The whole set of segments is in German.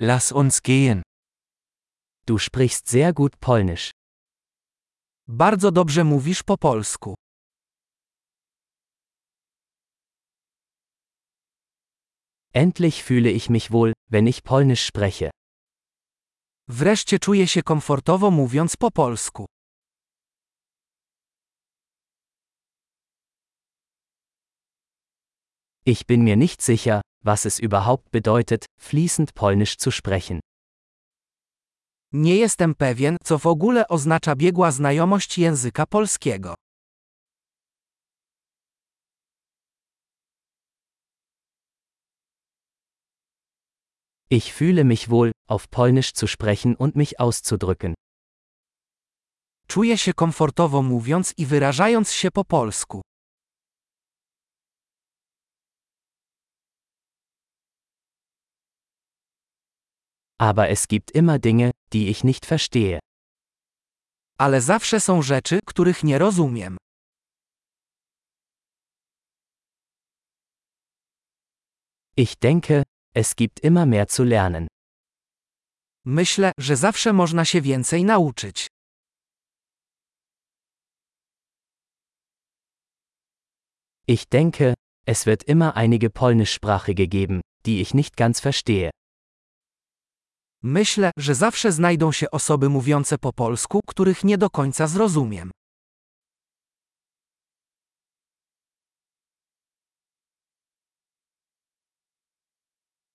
Lass uns gehen. Du sprichst sehr gut Polnisch. Bardzo dobrze mówisz po polsku. Endlich fühle ich mich wohl, wenn ich Polnisch spreche. Wreszcie czuję się komfortowo mówiąc po polsku. Ich bin mir nicht sicher, was es überhaupt bedeutet, fließend Polnisch zu sprechen. Nie jestem pewien, co w ogóle oznacza biegła znajomość języka polskiego. Ich fühle mich wohl, auf Polnisch zu sprechen und mich auszudrücken. Czuję się komfortowo mówiąc i wyrażając się po polsku. Aber es gibt immer Dinge, die ich nicht verstehe. Ale zawsze są rzeczy, których nie rozumiem. Ich denke, es gibt immer mehr zu lernen. Myślę, że zawsze można się więcej nauczyć. Ich denke, es wird immer einige polnischsprachige geben, die ich nicht ganz verstehe. Myślę, że zawsze znajdą się osoby mówiące po polsku, których nie do końca zrozumiem.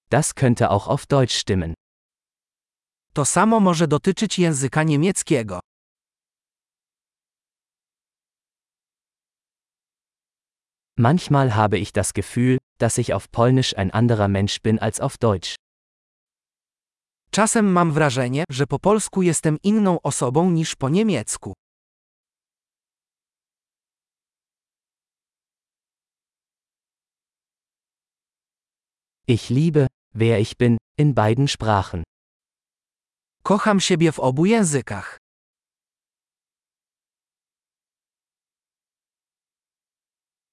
Das könnte auch auf Deutsch stimmen. To samo może dotyczyć języka niemieckiego. Manchmal habe ich das Gefühl, dass ich auf Polnisch ein anderer Mensch bin als auf Deutsch. Czasem mam wrażenie, że po polsku jestem inną osobą niż po niemiecku. Ich liebe, wer ich bin, in beiden Sprachen. Kocham siebie w obu językach.